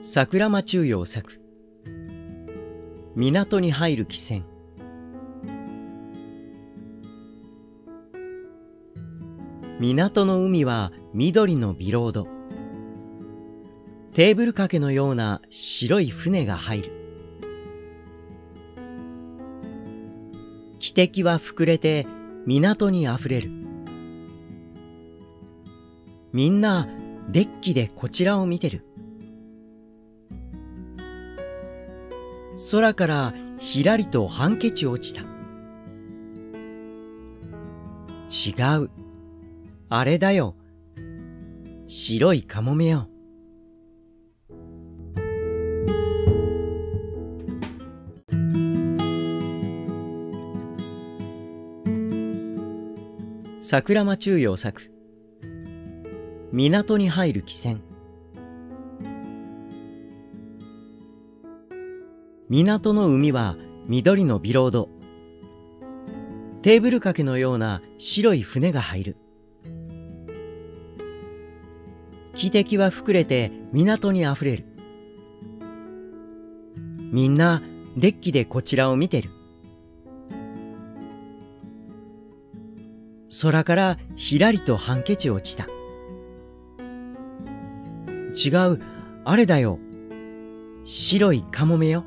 桜間中陽作。港に入る汽船。港の海は緑のビロード。テーブル掛けのような白い船が入る。汽笛は膨れて港にあふれる。みんなデッキでこちらを見てる。空からひらりとハンケチ落ちた。違う。あれだよ。白いカモメよ。桜間中陽作。港に入る汽船。港の海は緑のビロード。テーブル掛けのような白い船が入る。汽笛は膨れて港にあふれる。みんなデッキでこちらを見てる。空からひらりとハンケチ落ちた。違う、あれだよ。白いカモメよ。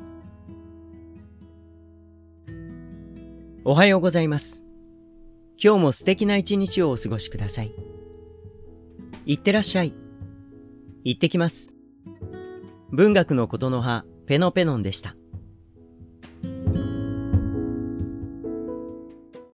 おはようございます。今日も素敵な一日をお過ごしください。いってらっしゃい。いってきます。文学のことの葉、ペノペノンでした。